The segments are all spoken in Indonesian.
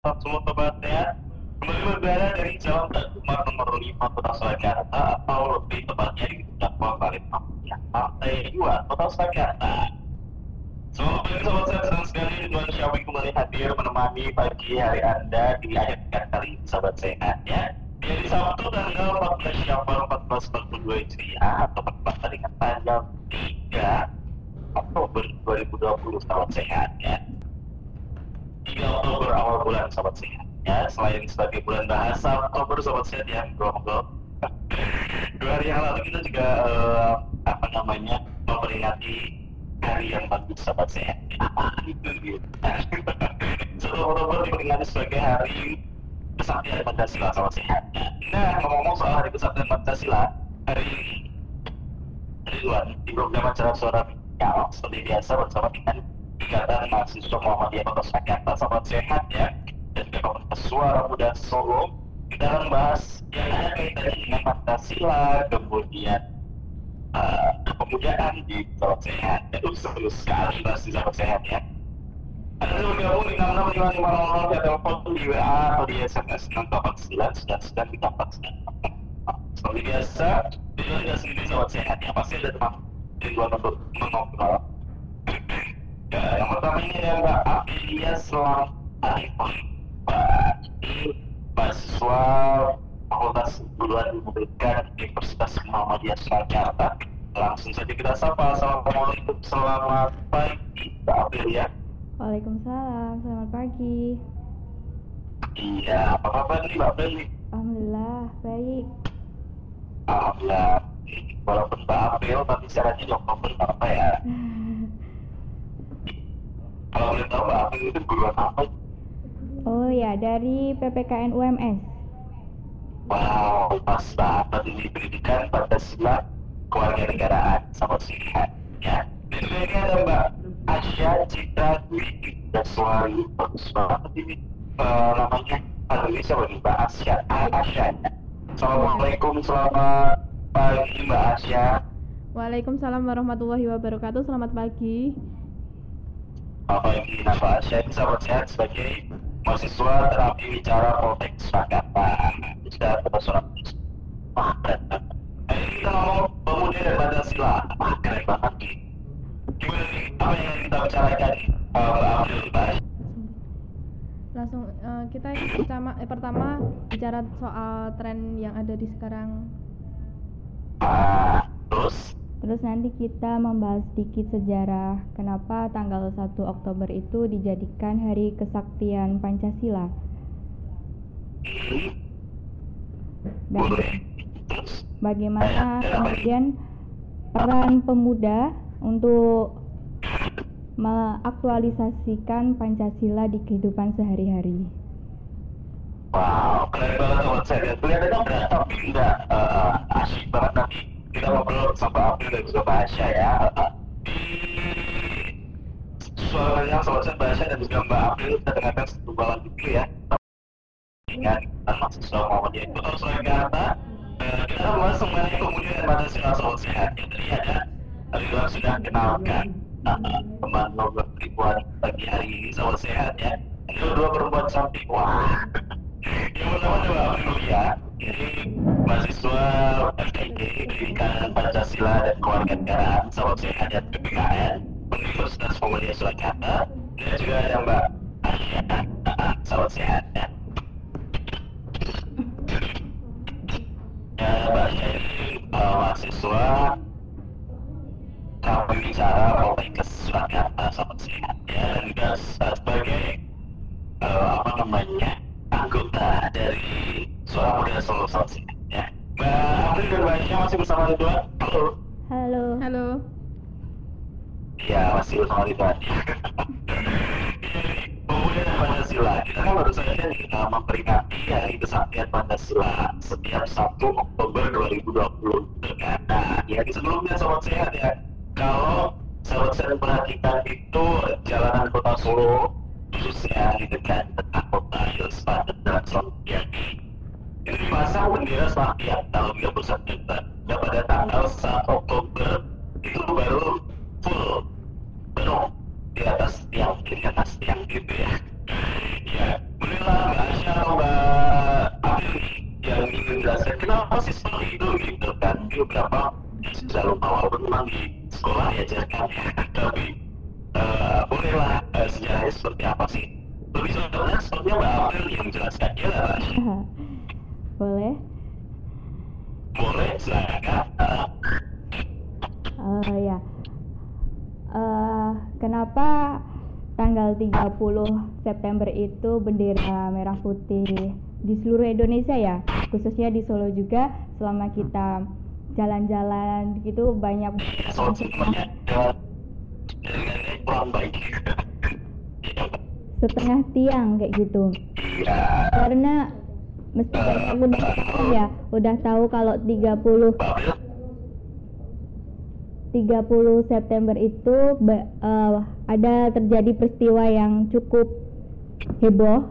Semua tepatnya kembali berada dari Jalan Datumar nomor 5 Kota Surakarta, atau lebih tepatnya di Dakwah Valid Partai 2 Kota Surakarta. Selamat pagi sobat saya, senang sekali Ridwan Syawi kembali hadir menemani pagi hari Anda di akhir pekan kali ini sobat sehat ya. Di hari Sabtu tanggal 14 Syawal 1442 Hijriah atau berpatah dengan tanggal 3 Oktober 2020 sobat sehat ya. 3 Oktober awal bulan sobat sehat ya, selain sebagai bulan bahasa Oktober sobat sehat yang global. 2 hari yang lalu kita juga memperingati hari yang bagus sobat sehat. Apa itu gitu? 1 Oktober diperingati sebagai hari Kesaktian Pancasila sobat sehat. Nah, ngomong-ngomong soal hari Kesaktian Pancasila, hari ini Ridwan di program acara Suara Dialog seperti biasa bersama dengan Ikatan Mahasiswa Muhammadiyah Kota Surakarta sobat sehat ya, dan Komunitas Suara Muda Solo. Kita akan bahas yang ada kaitannya dengan Pancasila, kemudian kepemudaan di sobat sehat. Itu seru sekali bahas di sobat sehat ya. Anda bergabung di 665500 via telepon, di WA atau di SMS 6899994. Seperti biasa, kita tidak sendiri sobat sehat ya, pasti ada teman di luar untuk mengobrol. Ya, yang pertama ini ada Mbak Amelia Selamat Arifah, mahasiswa Fakultas Keguruan Ilmu Pendidikan Universitas Muhammadiyah Surakarta. Langsung saja kita sapa. Assalamualaikum, selamat pagi Mbak Amelia. Waalaikumsalam, selamat pagi. Iya, apa kabar nih Mbak Amelia? Alhamdulillah, baik. Alhamdulillah, walaupun Mbak Amelia tapi caranya di Oktober apa ya? Kalau boleh tahu Mbak Amelia itu guruan apa? Oh ya, dari PPKN UMS. Wow, pas banget ini, pendidikan Pancasila kewarganegaraan sobat sehat ya. Dan ini ada Mbak Asya Cita Dwi Daswari, bagus banget ini namanya. Indonesia bagi Mbak Asya. Assalamualaikum, selamat pagi Mbak Asya. Waalaikumsalam warahmatullahi wabarakatuh, selamat pagi. Bapak Ibu Mbak Asya ini sahabat sehat sebagai mahasiswa terapi bicara Poltek Surakarta. Sudah dapat surat ini kita ngomong pemuda dan Pancasila. Keren banget nih. Gimana nih, apa yang kita bicarakan Mbak Asya? Langsung kita pertama bicara soal tren yang ada di sekarang. Terus nanti kita membahas sedikit sejarah kenapa tanggal 1 Oktober itu dijadikan Hari Kesaktian Pancasila. Dan bagaimana kemudian peran pemuda untuk mengaktualisasikan Pancasila di kehidupan sehari-hari. Wow, keren banget sobat saya. Kelihatannya berat tapi enggak asyik banget nanti. Kita ngobrol sama Amelia dan juga Mbak Asya ya. Di suaranya sobat sehat Mbak Asya dan juga Mbak Amelia, kita dengarkan satu balan dulu ya. Dengan mahasiswa Muhammadiyah Kota Surakarta, kita bahas mengenai pemuda dan Pancasila sobat sehat. Jadi ada Ridwan sudah kenalkan teman logam ribuan pagi hari ini sobat sehat ya. Ada 2 perempuan cantik. Wah, yang pertama Mbak Amelia, ini mahasiswa FKIK Pendidikan Pancasila dan Kewarganegaraan sobat sehat dan PPKN Universitas Muhammadiyah Surakarta. Dan juga ada Mbak Asya sobat sehat ya. Ya, Mbak Asya ini mahasiswa kami bicara Poltek Surakarta sobat sehat ya, dan juga sebagai anggota dari Suara Muda Solo sobat sehat ya. Mbak Amelia dan Mbak Asya masih bersama Ridwan. Halo. Iya, masih bersama Ridwan. Pemuda dan Pancasila, kita kan baru saja memperingati Hari Kesaktian Pancasila setiap 1 Oktober 2020 dengan ya, di sebelumnya sobat sehat ya. Kalau sobat sehat perhatikan itu jalanan kota Solo, khususnya di dekat tengah kota Yospaten dan Songkyaki, ini dipasang bendera Spartian tahun 31 Desember. Dan pada tanggal 1 Oktober itu baru full penuh di atas tiang gitu ya. Ya, mulai adalah cara yang dijelaskan kenapa sih seperti itu gitu kan. Beberapa sudah lupa walaupun memang di sekolah diajarkan tapi bolehlah sejarahnya seperti apa sih. Lebih contohnya sepertinya Mbak April yang menjelaskan ya. Boleh. Boleh, silakan. Ya. Kenapa tanggal 30 September itu bendera merah putih di seluruh Indonesia ya, khususnya di Solo juga, selama kita jalan-jalan gitu banyak setengah tiang kayak gitu. Karena mesti ya udah tahu kalau 30 September itu ada terjadi peristiwa yang cukup heboh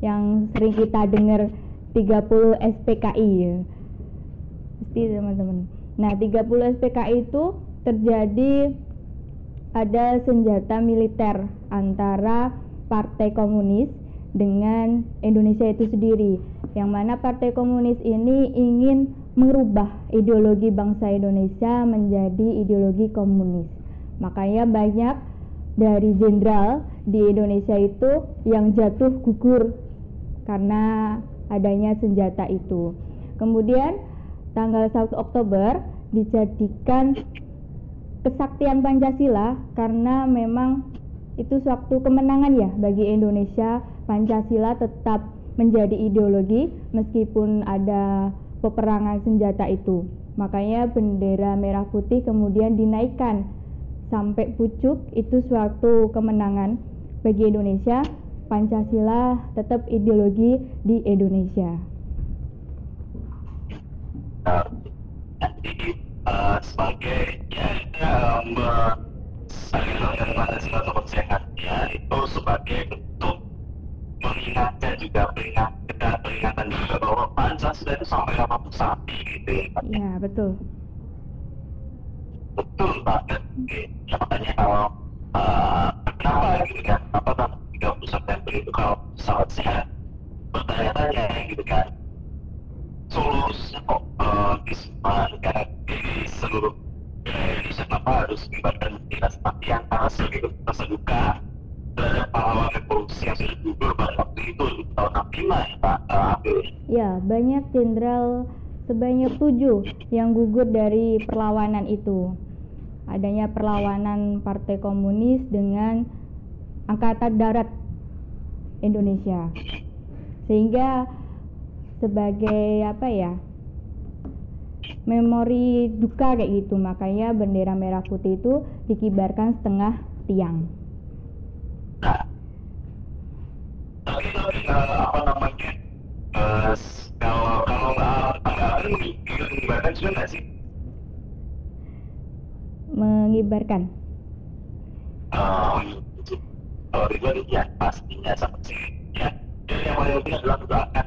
yang sering kita dengar 30 SPKI pasti teman-teman. Nah 30 SPKI itu terjadi ada senjata militer antara Partai Komunis dengan Indonesia itu sendiri, yang mana Partai Komunis ini ingin merubah ideologi bangsa Indonesia menjadi ideologi komunis. Makanya banyak dari jenderal di Indonesia itu yang jatuh gugur karena adanya senjata itu. Kemudian tanggal 1 Oktober dijadikan kesaktian Pancasila karena memang itu suatu kemenangan ya bagi Indonesia. Pancasila tetap menjadi ideologi meskipun ada peperangan senjata itu. Makanya bendera merah putih kemudian dinaikkan sampai pucuk, itu suatu kemenangan bagi Indonesia. Pancasila tetap ideologi di Indonesia. Sebagai Pancasila tetap sehat ya, itu sebagai bentuk mengingatkan juga peringatan juga bahwa Pancasila itu sampai apapun sapi gitu ya. Iya betul. Betul banget. Ya makanya kalau kenapa gitu kan, apa kan 30 September itu kalau sangat sehat bertanya-tanya gitu kan. Solo di seluruh Indonesia kenapa harus melibatkan dinas pakaian karena sebagai terseduka terhadap pahlawan revolusi yang sudah gugur pada waktu itu tahun 65 ya Pak Abdul. Ya banyak jenderal sebanyak 7 yang gugur dari perlawanan itu, adanya perlawanan Partai Komunis dengan Angkatan Darat Indonesia, sehingga sebagai apa ya memori duka kayak gitu. Makanya bendera merah putih itu dikibarkan setengah tiang. Kalau mengibarkan sudah nggak sih? Mengibarkan. Kalau ribuan ya pastinya sama sih. Ya, jadi yang paling penting adalah doakan.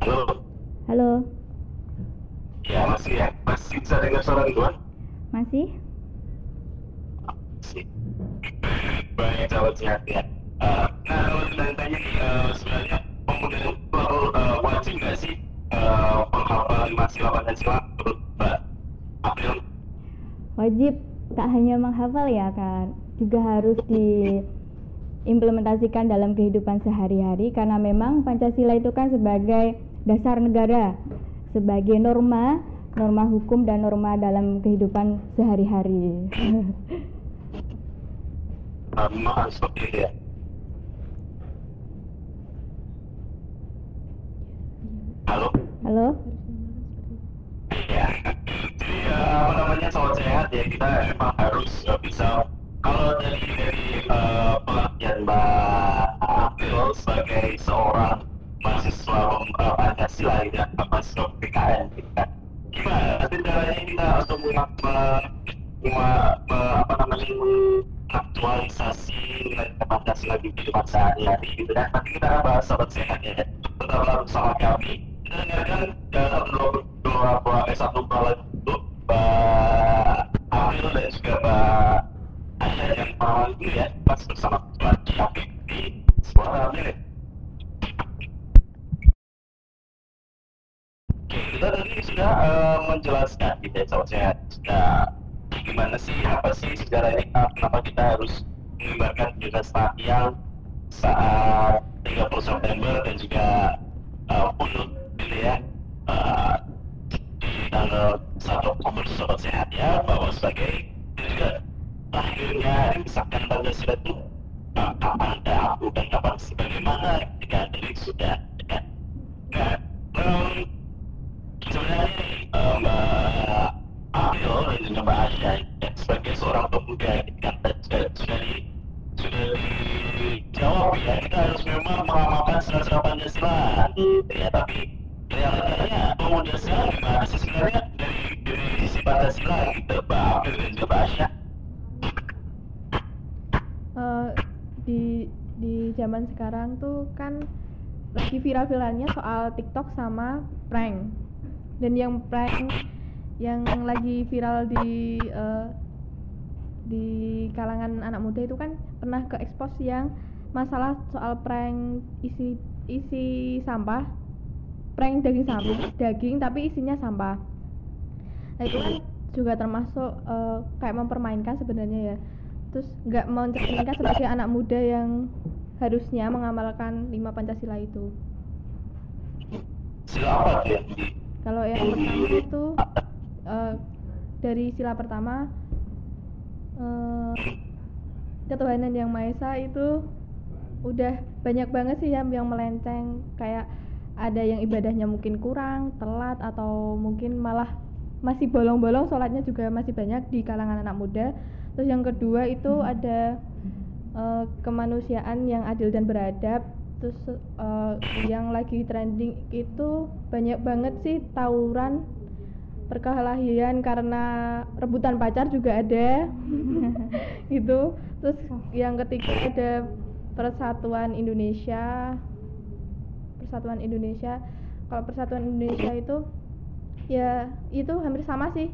Halo. Halo. Ya masih ya, masih bisa dengar suara ribuan? Masih. Banyak calon sehat ya. Nah kalau ditanya sebenarnya pemuda perlu wajib nggak sih penghafal 5 sila Pancasila menurut Mbak April? Wajib, tak hanya menghafal ya kan, juga harus diimplementasikan dalam kehidupan sehari-hari karena memang Pancasila itu kan sebagai dasar negara, sebagai norma hukum dan norma dalam kehidupan sehari-hari. Memang seperti itu ya. Halo. Halo. Ya. Jadi soal sehat ya kita memang harus bisa. Kalau dari pengertian Mbak April sebagai seorang mahasiswa Pancasila dan mahasiswa PKN, gimana caranya kita untuk aktualisasi Pancasila di kehidupan sehari-hari gitu. Dan nanti kita akan bahas sahabat sehat ya, tetaplah bersama kami. Kita dengarkan beberapa S1 Mbak April dan juga Mbak yang paling ini ya pas bersama laki-laki di sekolah ini. Oke, kita tadi sudah menjelaskan kita seharusnya sudah gimana sih, apa sih sejarahnya, kenapa kita harus mengibarkan bendera Selayang saat 30 September dan juga untuk pilihan di tanggal 1 Oktober Sobat Sehat ya, bahwa sebagai juga akhirnya disahkan Pancasila itu kapan dah aku dan kapan sebagaimana ketika dari sudah dekat. Nah, sebenarnya Mbak April dan juga Mbak Asya sebagai seorang pemuda kita sudah dijawab ya, kita harus memang mengamalkan sila-sila Pancasila ya, tapi realitanya pemuda sekarang gimana sih sebenarnya dari sisi Pancasila gitu Mbak April dan juga Mbak Asya? Di zaman sekarang tuh kan lagi viral-viralnya soal TikTok sama prank, dan yang prank yang lagi viral di kalangan anak muda itu kan pernah ke expose yang masalah soal prank isi sampah, prank daging tapi isinya sampah. Nah itu kan juga termasuk kayak mempermainkan sebenarnya ya, terus nggak mencerminkan sebagai anak muda yang harusnya mengamalkan 5 Pancasila itu. Sila apa ya? Kalau yang pertama itu dari sila pertama ketuhanan yang Maha Esa, itu udah banyak banget sih yang melenceng, kayak ada yang ibadahnya mungkin kurang, telat, atau mungkin malah masih bolong-bolong sholatnya juga masih banyak di kalangan anak muda. Terus yang kedua itu ada kemanusiaan yang adil dan beradab. Terus yang lagi trending itu banyak banget sih tawuran, perkelahian karena rebutan pacar juga ada gitu. Terus yang ketiga ada persatuan Indonesia. Kalau persatuan Indonesia itu ya itu hampir sama sih,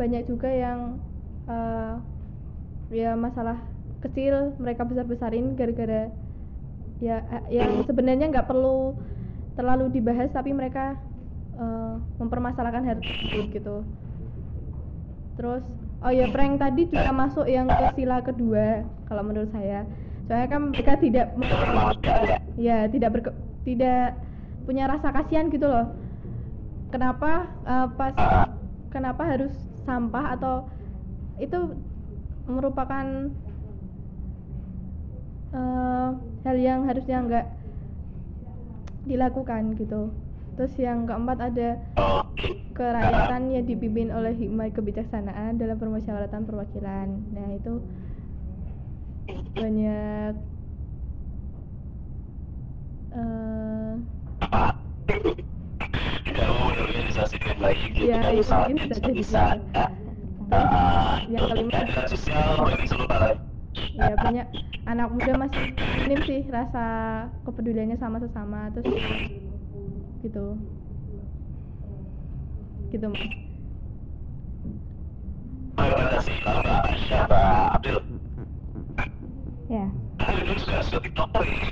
banyak juga yang ya masalah kecil mereka besar-besarin gara-gara yang sebenarnya nggak perlu terlalu dibahas, tapi mereka mempermasalahkan hal tersebut gitu. Terus prank tadi juga masuk yang ke sila kedua kalau menurut saya, soalnya kan mereka tidak punya rasa kasihan gitu loh. Kenapa harus sampah, atau itu merupakan hal yang harusnya nggak dilakukan gitu. Terus yang keempat ada kerakyatan yang dipimpin oleh hikmah kebijaksanaan dalam permusyawaratan perwakilan. Nah itu banyak keadilan sosial bagi seluruh rakyat. Ya banyak anak muda masih minim sih rasa kepeduliannya sama sesama, terus gitu. Terima kasih Mbak Asya, Mbak April. Ya. Itu sudah seperti dokter ini.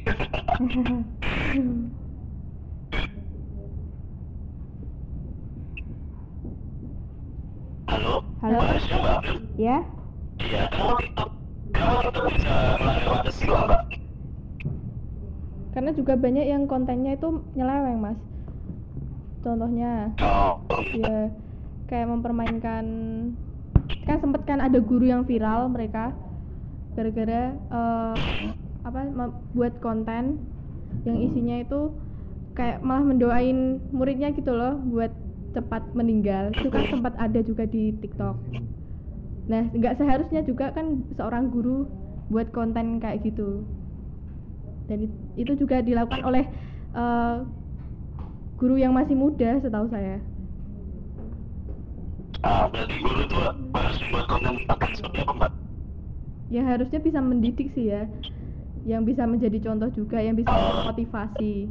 Halo. Ya. Iya, kalau kita bisa melewati sila, Mbak. Karena juga banyak yang kontennya itu nyeleweng, Mas. Contohnya, ya kayak mempermainkan, kan sempet kan ada guru yang viral mereka gara-gara buat konten yang isinya itu kayak malah mendoain muridnya gitu loh buat cepat meninggal. Itu kan sempat ada juga di TikTok. Nah, nggak seharusnya juga kan seorang guru buat konten kayak gitu. Dan itu juga dilakukan oleh guru yang masih muda, setahu saya. Berarti guru itu harus buat konten seperti apa, Mbak? Ya harusnya bisa mendidik sih ya, yang bisa menjadi contoh juga, yang bisa memotivasi.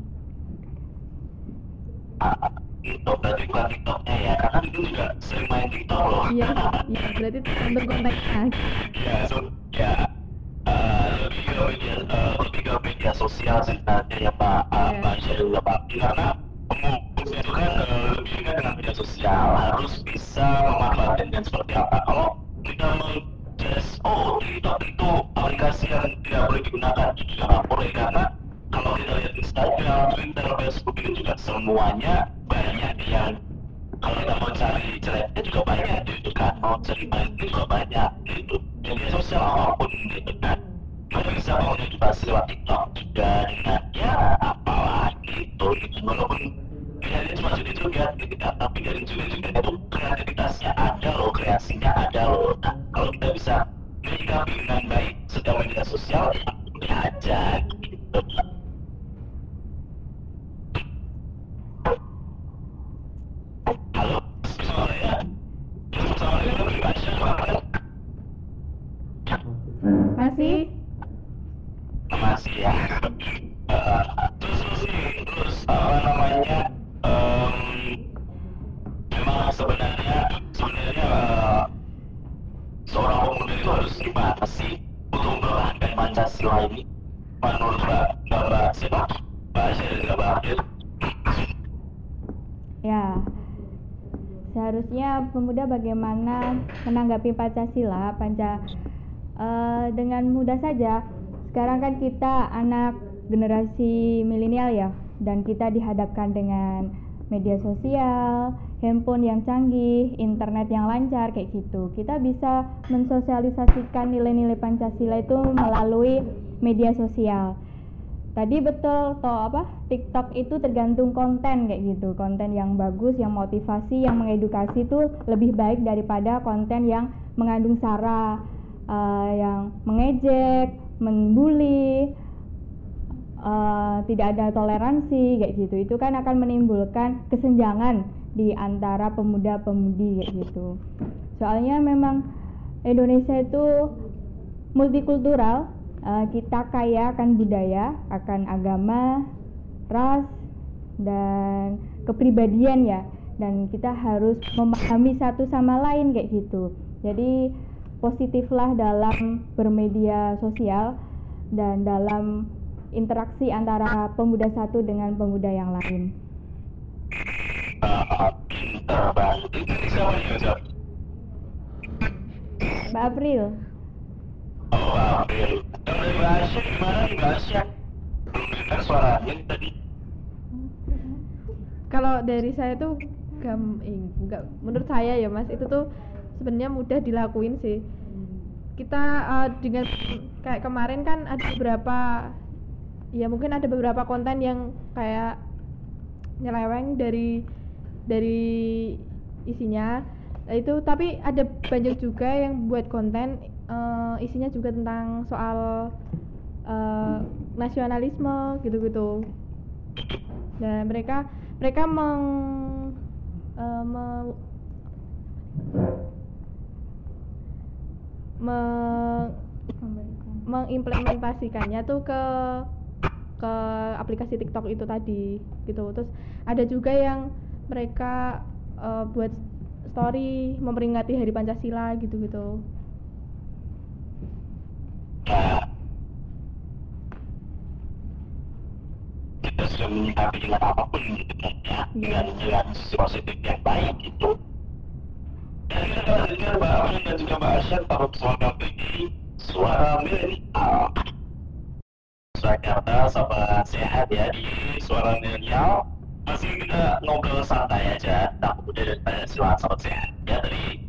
Berarti bukan TikToknya ya, karena itu juga sering main TikTok loh. Iya, berarti tergantung konteksnya. Iya, Ya, lebih ke media sosial sih nanti ya Pak, Pak Syaril udah pasti, karena pengukus itu kan lebih dekat dengan media sosial, harus bisa memanfaatkan dan seperti apa. Kalau kita meng-judge, oh itu aplikasi yang tidak boleh digunakan, itu juga laporin, karena kalau kita lihat Instagram, Twitter, Facebook itu juga semuanya banyak yang kalau kita mau cari jeleknya juga banyak gitu kan, mau cari baiknya juga banyak gitu. Media sosial apapun gitu kan, kita bisa mengedukasi lewat TikTok juga dengan ya apalah gitu gitu. Walaupun ya cuma joget-joget gitu kan, tapi dari joget-joget itu kreativitasnya ada loh, kreasinya ada loh. Nah, kalau kita bisa menyikapi dengan baik setiap media sosial, ya aja gitu. Halo, soalnya lebih banyak masih ya. Terus apa namanya? Memang sebenarnya seorang pemuda itu harus dibatasi untuk mempertahankan Pancasila ini. Menurut Mbak siapa? Mbak Syaril dan Mbak Abdil. Ya. Seharusnya pemuda bagaimana menanggapi Pancasila, dengan mudah saja. Sekarang kan kita anak generasi milenial ya, dan kita dihadapkan dengan media sosial, handphone yang canggih, internet yang lancar kayak gitu. Kita bisa mensosialisasikan nilai-nilai Pancasila itu melalui media sosial. Tadi betul TikTok itu tergantung konten kayak gitu. Konten yang bagus, yang motivasi, yang mengedukasi itu lebih baik daripada konten yang mengandung sara, yang mengejek, membuli, tidak ada toleransi kayak gitu. Itu kan akan menimbulkan kesenjangan di antara pemuda-pemudi kayak gitu. Soalnya memang Indonesia itu multikultural. Kita kaya akan budaya, akan agama, ras, dan kepribadian ya. Dan kita harus memahami satu sama lain kayak gitu. Jadi positiflah dalam bermedia sosial dan dalam interaksi antara pemuda satu dengan pemuda yang lain. Mbak April. Dari bahasa gimana nih bahasa? Belum dengar suaranya tadi. Kalau dari saya tuh menurut saya ya Mas, itu tuh sebenarnya mudah dilakuin sih. Kita dengan kayak kemarin kan ada beberapa konten yang kayak nyeleweng dari isinya. Itu tapi ada banyak juga yang buat konten isinya juga tentang soal nasionalisme gitu-gitu. Dan mereka mengimplementasikannya tuh ke aplikasi TikTok itu tadi gitu. Terus ada juga yang mereka buat story memperingati Hari Pancasila gitu-gitu. Kita sudah menyikapi dengan apapun gitu kan ya, dengan sisi positif yang baik gitu. Dan kita akan dengar Mbak Amin dan juga Mbak Asya taruh suara bagi suara milenial. Suara Jakarta, sahabat sehat ya di Suara Milenial. Masih kita ngobrol santai aja, tak udah dan silakan sahabat sehat ya dari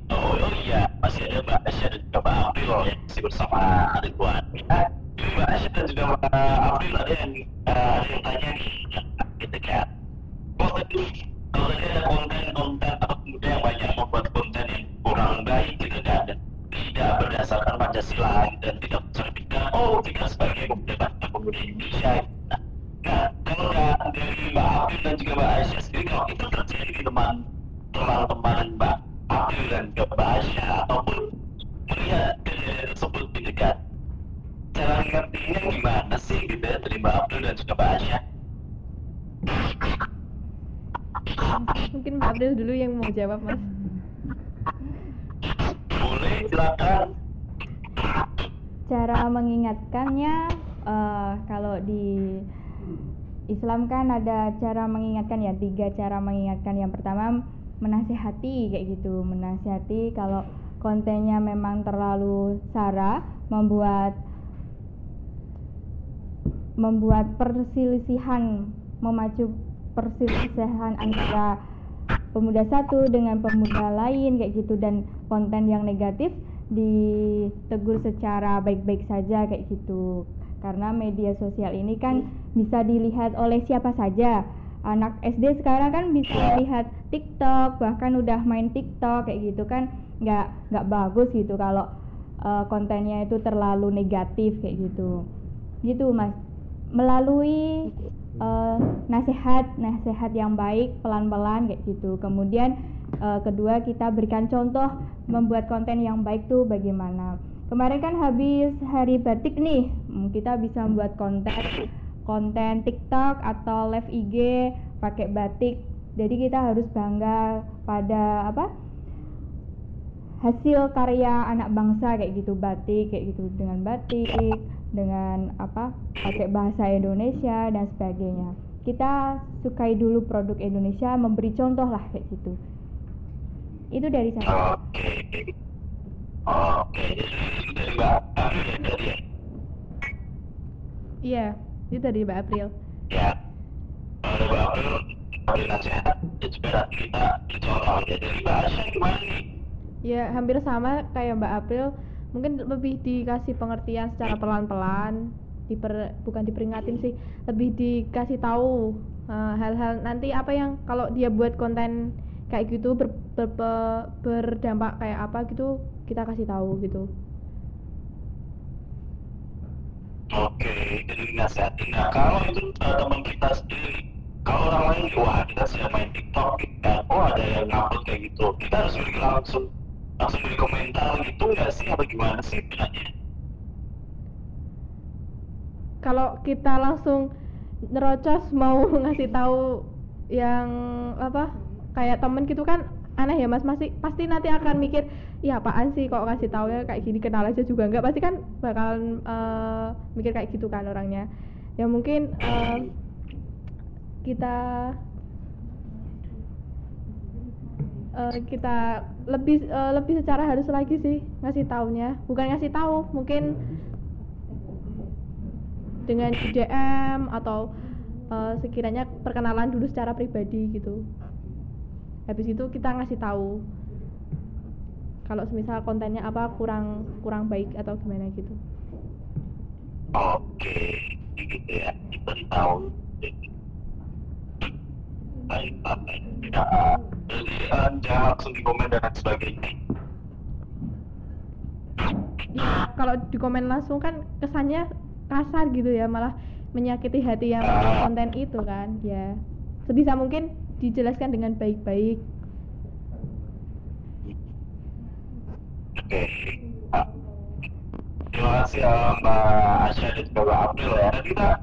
masih ada Mbak Asya dan juga Mbak April yang masih bersama Ridwan. Jadi Mbak Asya dan juga Mbak April ada yang tanya nih, gitu kan. Kalau tadi ada konten anak muda yang banyak membuat konten yang kurang baik gitu kan, dan tidak berdasarkan Pancasila dan tidak mencerminkan kita sebagai pemuda Indonesia. Nah, kalau dari Mbak April dan juga Mbak Aisyah sendiri, kalau itu terjadi di teman-teman Mbak April dan Mbak Aisyah ataupun melihat kejadian tersebut gitu kan, cara ngertinya gimana sih gitu ya dari Mbak April dan juga Mbak Aisyah? Mungkin Mbak April dulu yang mau jawab, Mas. Boleh, silakan. Cara mengingatkannya, kalau di Islam kan ada cara mengingatkan ya, 3 cara mengingatkan. Yang pertama menasihati kayak gitu, menasihati kalau kontennya memang terlalu sara, membuat perselisihan, memacu perselisihan antara pemuda satu dengan pemuda lain kayak gitu, dan konten yang negatif ditegur secara baik-baik saja kayak gitu. Karena media sosial ini kan bisa dilihat oleh siapa saja. Anak SD sekarang kan bisa lihat TikTok, bahkan udah main TikTok kayak gitu kan, nggak bagus gitu kalau kontennya itu terlalu negatif kayak gitu. Gitu Mas. Melalui nasihat yang baik pelan-pelan kayak gitu. Kemudian kedua, kita berikan contoh membuat konten yang baik tuh bagaimana. Kemarin kan habis hari batik nih, kita bisa membuat konten TikTok atau live IG pakai batik. Jadi kita harus bangga pada hasil karya anak bangsa kayak gitu, batik kayak gitu, dengan batik, dengan pakai bahasa Indonesia dan sebagainya. Kita sukai dulu produk Indonesia, memberi contoh lah kayak gitu. Itu dari saya. Oke. Dari Mbak April tadi. Iya, itu dari Mbak April. Iya. Dari Mbak April, dari nasihat, inspirasi kita, contoh dari Mbak April gimana nih? Ya, hampir sama kayak Mbak April. Mungkin lebih dikasih pengertian secara pelan-pelan, bukan diperingatin sih, lebih dikasih tahu hal-hal nanti apa yang kalau dia buat konten kayak gitu berdampak kayak apa gitu, kita kasih tahu gitu. Oke, jadi nasihatin. Nah, kalau itu teman kita sendiri, kalau orang lain, wah kita sudah main TikTok, kita, oh ada yang upload kayak gitu, kita harus beri langsung beri komentar gitu nggak sih, apa gimana sih sebenarnya? Kalau kita langsung nerocos mau ngasih tahu yang kayak temen gitu kan aneh ya Mas, masih pasti nanti akan mikir ya apaan sih kok kasih taunya kayak gini, kenal aja juga nggak, pasti kan bakalan mikir kayak gitu kan orangnya. Ya mungkin kita lebih secara harus lagi sih ngasih taunya, bukan ngasih tahu, mungkin dengan DM atau sekiranya perkenalan dulu secara pribadi gitu. Habis itu kita ngasih tahu kalau semisal kontennya kurang baik atau gimana gitu. Oke, gitu ya, kita tahu. Baik. Jangan langsung dikomen dan sebagainya. Ya, kalau dikomen langsung kan kesannya kasar gitu ya, malah menyakiti hati yang konten itu kan. Ya, sebisa mungkin dijelaskan dengan baik-baik. Oke. Terima kasih Mbak Asya dan Mbak April ya. Nanti kita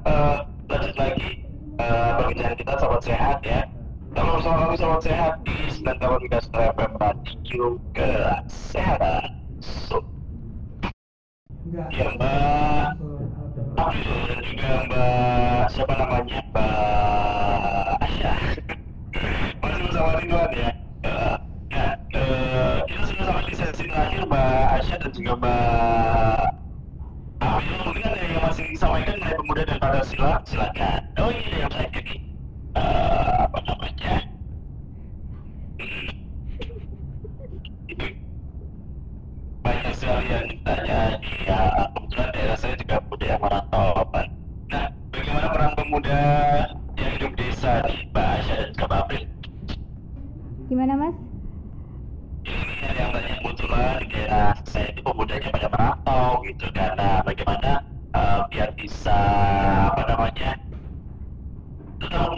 lanjut lagi perbincangan kita Sobat Sehat ya. Kita bersama kami Sobat Sehat di 98.3 FM Radio Kesehatan. Ya Mbak April dan juga Mbak siapa namanya, Mbak Asya, masih bersama Ridwan ya. Kita sudah sampai di sesi terakhir Mbak Asya dan juga Mbak April. Mungkin ada yang masih disampaikan mengenai pemuda dan Pancasila, silakan. Oh iya, yang saya jadi banyak sekali yang ditanya ya, kebetulan daerah saya juga pemuda yang merantau Nah, bagaimana peran pemuda yang hidup desa di Mbak Asya dan Mbak April? Gimana Mas? Ini ada yang banyak kebetulan di daerah saya itu pemudanya pada merantau gitu, karena bagaimana biar bisa tetap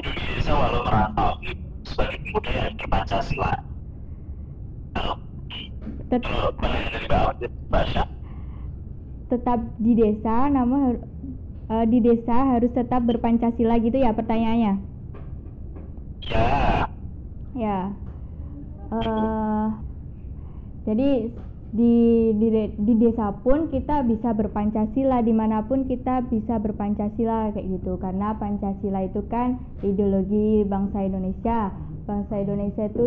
hidup di desa walau merantau gitu, sebagai pemuda yang berpancasila. Tetap di desa, namun di desa harus tetap berpancasila gitu ya pertanyaannya. Ya. Jadi di desa pun kita bisa berpancasila, dimanapun kita bisa berpancasila kayak gitu, karena Pancasila itu kan ideologi bangsa Indonesia. Bangsa Indonesia itu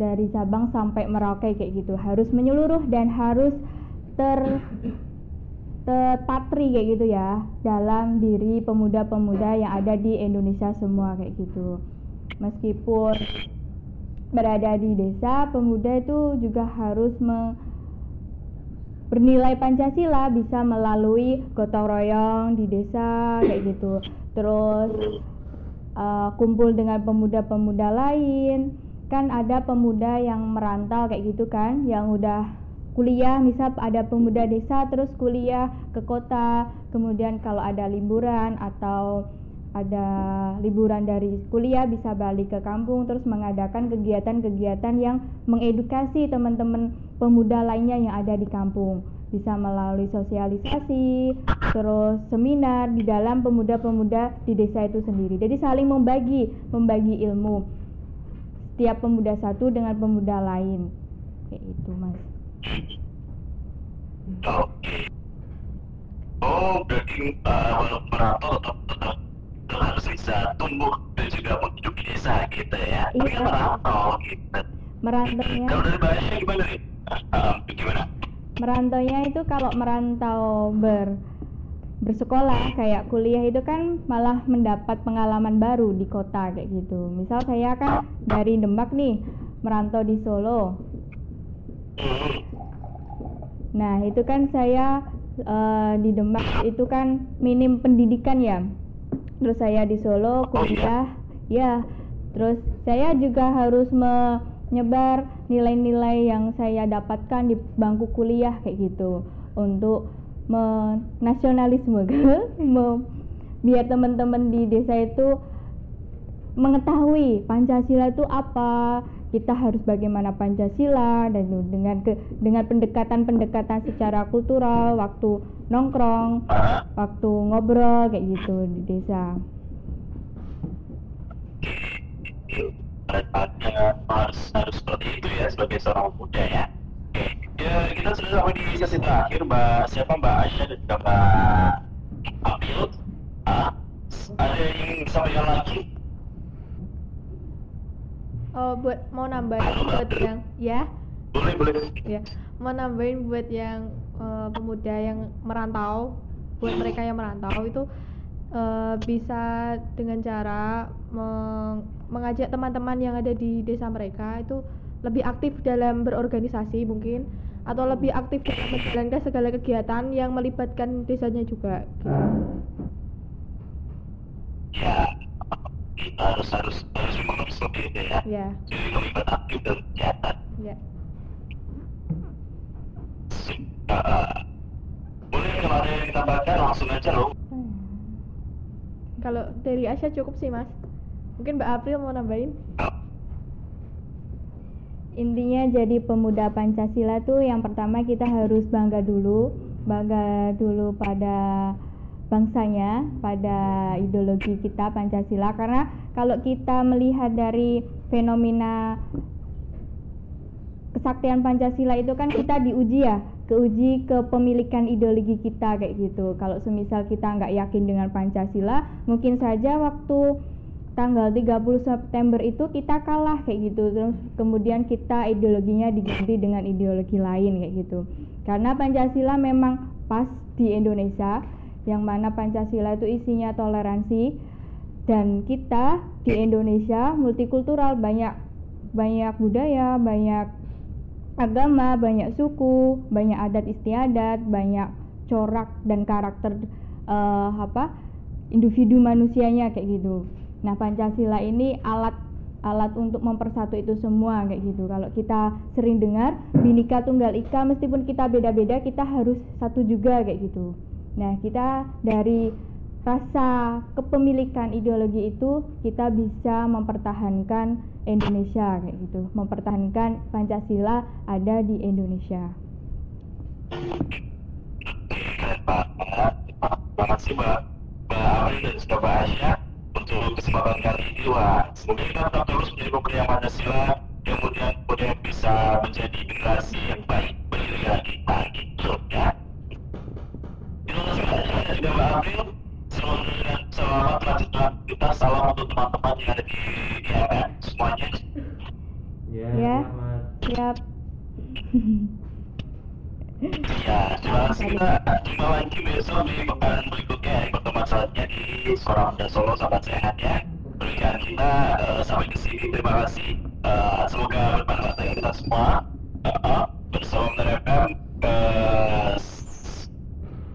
dari Sabang sampai Merauke kayak gitu, harus menyeluruh dan harus terpatri kayak gitu ya dalam diri pemuda-pemuda yang ada di Indonesia semua kayak gitu. Meskipun berada di desa, pemuda itu juga harus bernilai Pancasila, bisa melalui gotong royong di desa kayak gitu. Terus kumpul dengan pemuda-pemuda lain. Kan ada pemuda yang merantau kayak gitu kan, yang udah kuliah, misal ada pemuda desa terus kuliah ke kota. Kemudian kalau ada liburan atau ada liburan dari kuliah bisa balik ke kampung, terus mengadakan kegiatan-kegiatan yang mengedukasi teman-teman pemuda lainnya yang ada di kampung, bisa melalui sosialisasi, terus seminar di dalam pemuda-pemuda di desa itu sendiri. Jadi saling membagi ilmu, setiap pemuda satu dengan pemuda lain kayak itu, Mas. Oke. Oh, berarti walaupun merantau tetap harus bisa tumbuh dan juga hidup di desa gitu ya. Iya. Tapi kan merantau gitu. Merantaunya. Kalau dari bahasanya gimana nih? Gimana? Merantaunya itu kalau merantau bersekolah kayak kuliah itu kan malah mendapat pengalaman baru di kota kayak gitu. Misal saya kan dari Demak nih, merantau di Solo. Nah, itu kan saya di Demak itu kan minim pendidikan ya. Terus saya di Solo kuliah, ya. Terus saya juga harus menyebar nilai-nilai yang saya dapatkan di bangku kuliah kayak gitu, untuk menasionalisme, biar teman-teman di desa itu mengetahui Pancasila itu apa, kita harus bagaimana Pancasila, dan dengan pendekatan-pendekatan secara kultural waktu nongkrong, waktu ngobrol kayak gitu di desa. Harus seperti itu ya sebagai seorang muda ya. Ya, kita sudah sampai di sesi terakhir, Mbak Aisyah dan juga Mbak April. Ada yang ingin disampaikan lagi? Oh, buat mau nambahin buat yang ya? Boleh. Ya, mau nambahin buat yang pemuda yang merantau, buat mereka yang merantau itu bisa dengan cara mengajak teman-teman yang ada di desa mereka itu lebih aktif dalam berorganisasi mungkin, atau lebih aktif dalam menjalankan segala kegiatan yang melibatkan desanya juga. Gitu. Ya. Kita harus mengerti seperti itu ya. Yeah. Jadi terlibat aktif dan kelihatan. Yeah. Boleh kalau ada yang ditambahkan langsung aja loh. Kalau dari Aisyah cukup sih, Mas. Mungkin Mbak April mau nambahin? Intinya jadi pemuda Pancasila tuh yang pertama kita harus bangga dulu pada bangsanya, pada ideologi kita Pancasila, karena kalau kita melihat dari fenomena kesaktian Pancasila itu kan kita diuji ya, keuji kepemilikan ideologi kita kayak gitu. Kalau semisal kita nggak yakin dengan Pancasila, mungkin saja waktu tanggal 30 September itu kita kalah kayak gitu, terus kemudian kita ideologinya diganti dengan ideologi lain kayak gitu. Karena Pancasila memang pas di Indonesia, yang mana Pancasila itu isinya toleransi, dan kita di Indonesia multikultural, banyak budaya, banyak agama, banyak suku, banyak adat istiadat, banyak corak dan karakter individu manusianya kayak gitu. Nah, Pancasila ini alat untuk mempersatu itu semua kayak gitu. Kalau kita sering dengar Bhinneka Tunggal Ika, meskipun kita beda-beda kita harus satu juga kayak gitu. Nah, kita dari rasa kepemilikan ideologi itu kita bisa mempertahankan Indonesia kayak gitu, mempertahankan Pancasila ada di Indonesia. Terima kasih Mbak Ari dan juga Mbak Aisyah untuk kesempatan kali ini. Semoga kita tetap terus menjadi pemuda yang Pancasila, kemudian budaya bis bisa menjadi generasi yang baik bagi kita ya. Terima kasih banyak juga Mbak April. Selamat lanjutkan kita, salam untuk teman-teman yang ada di IAM semuanya. Ya, selamat. Siap. Ya, terima kasih, kita jumpa lagi besok di pertemuan berikutnya, pertemuan selanjutnya di Soramda Solo Sahabat Sehat ya. Berikan kita sampai di sini, terima kasih. Semoga bermanfaat bagi kita semua. Bersama menerapkan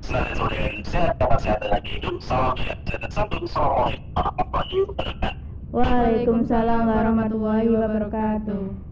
senantiasa dengan sehat, kesehatan lagi hidup. Salam dan santun. Assalamualaikum warahmatullahi wabarakatuh. Waalaikumsalam warahmatullahi wabarakatuh.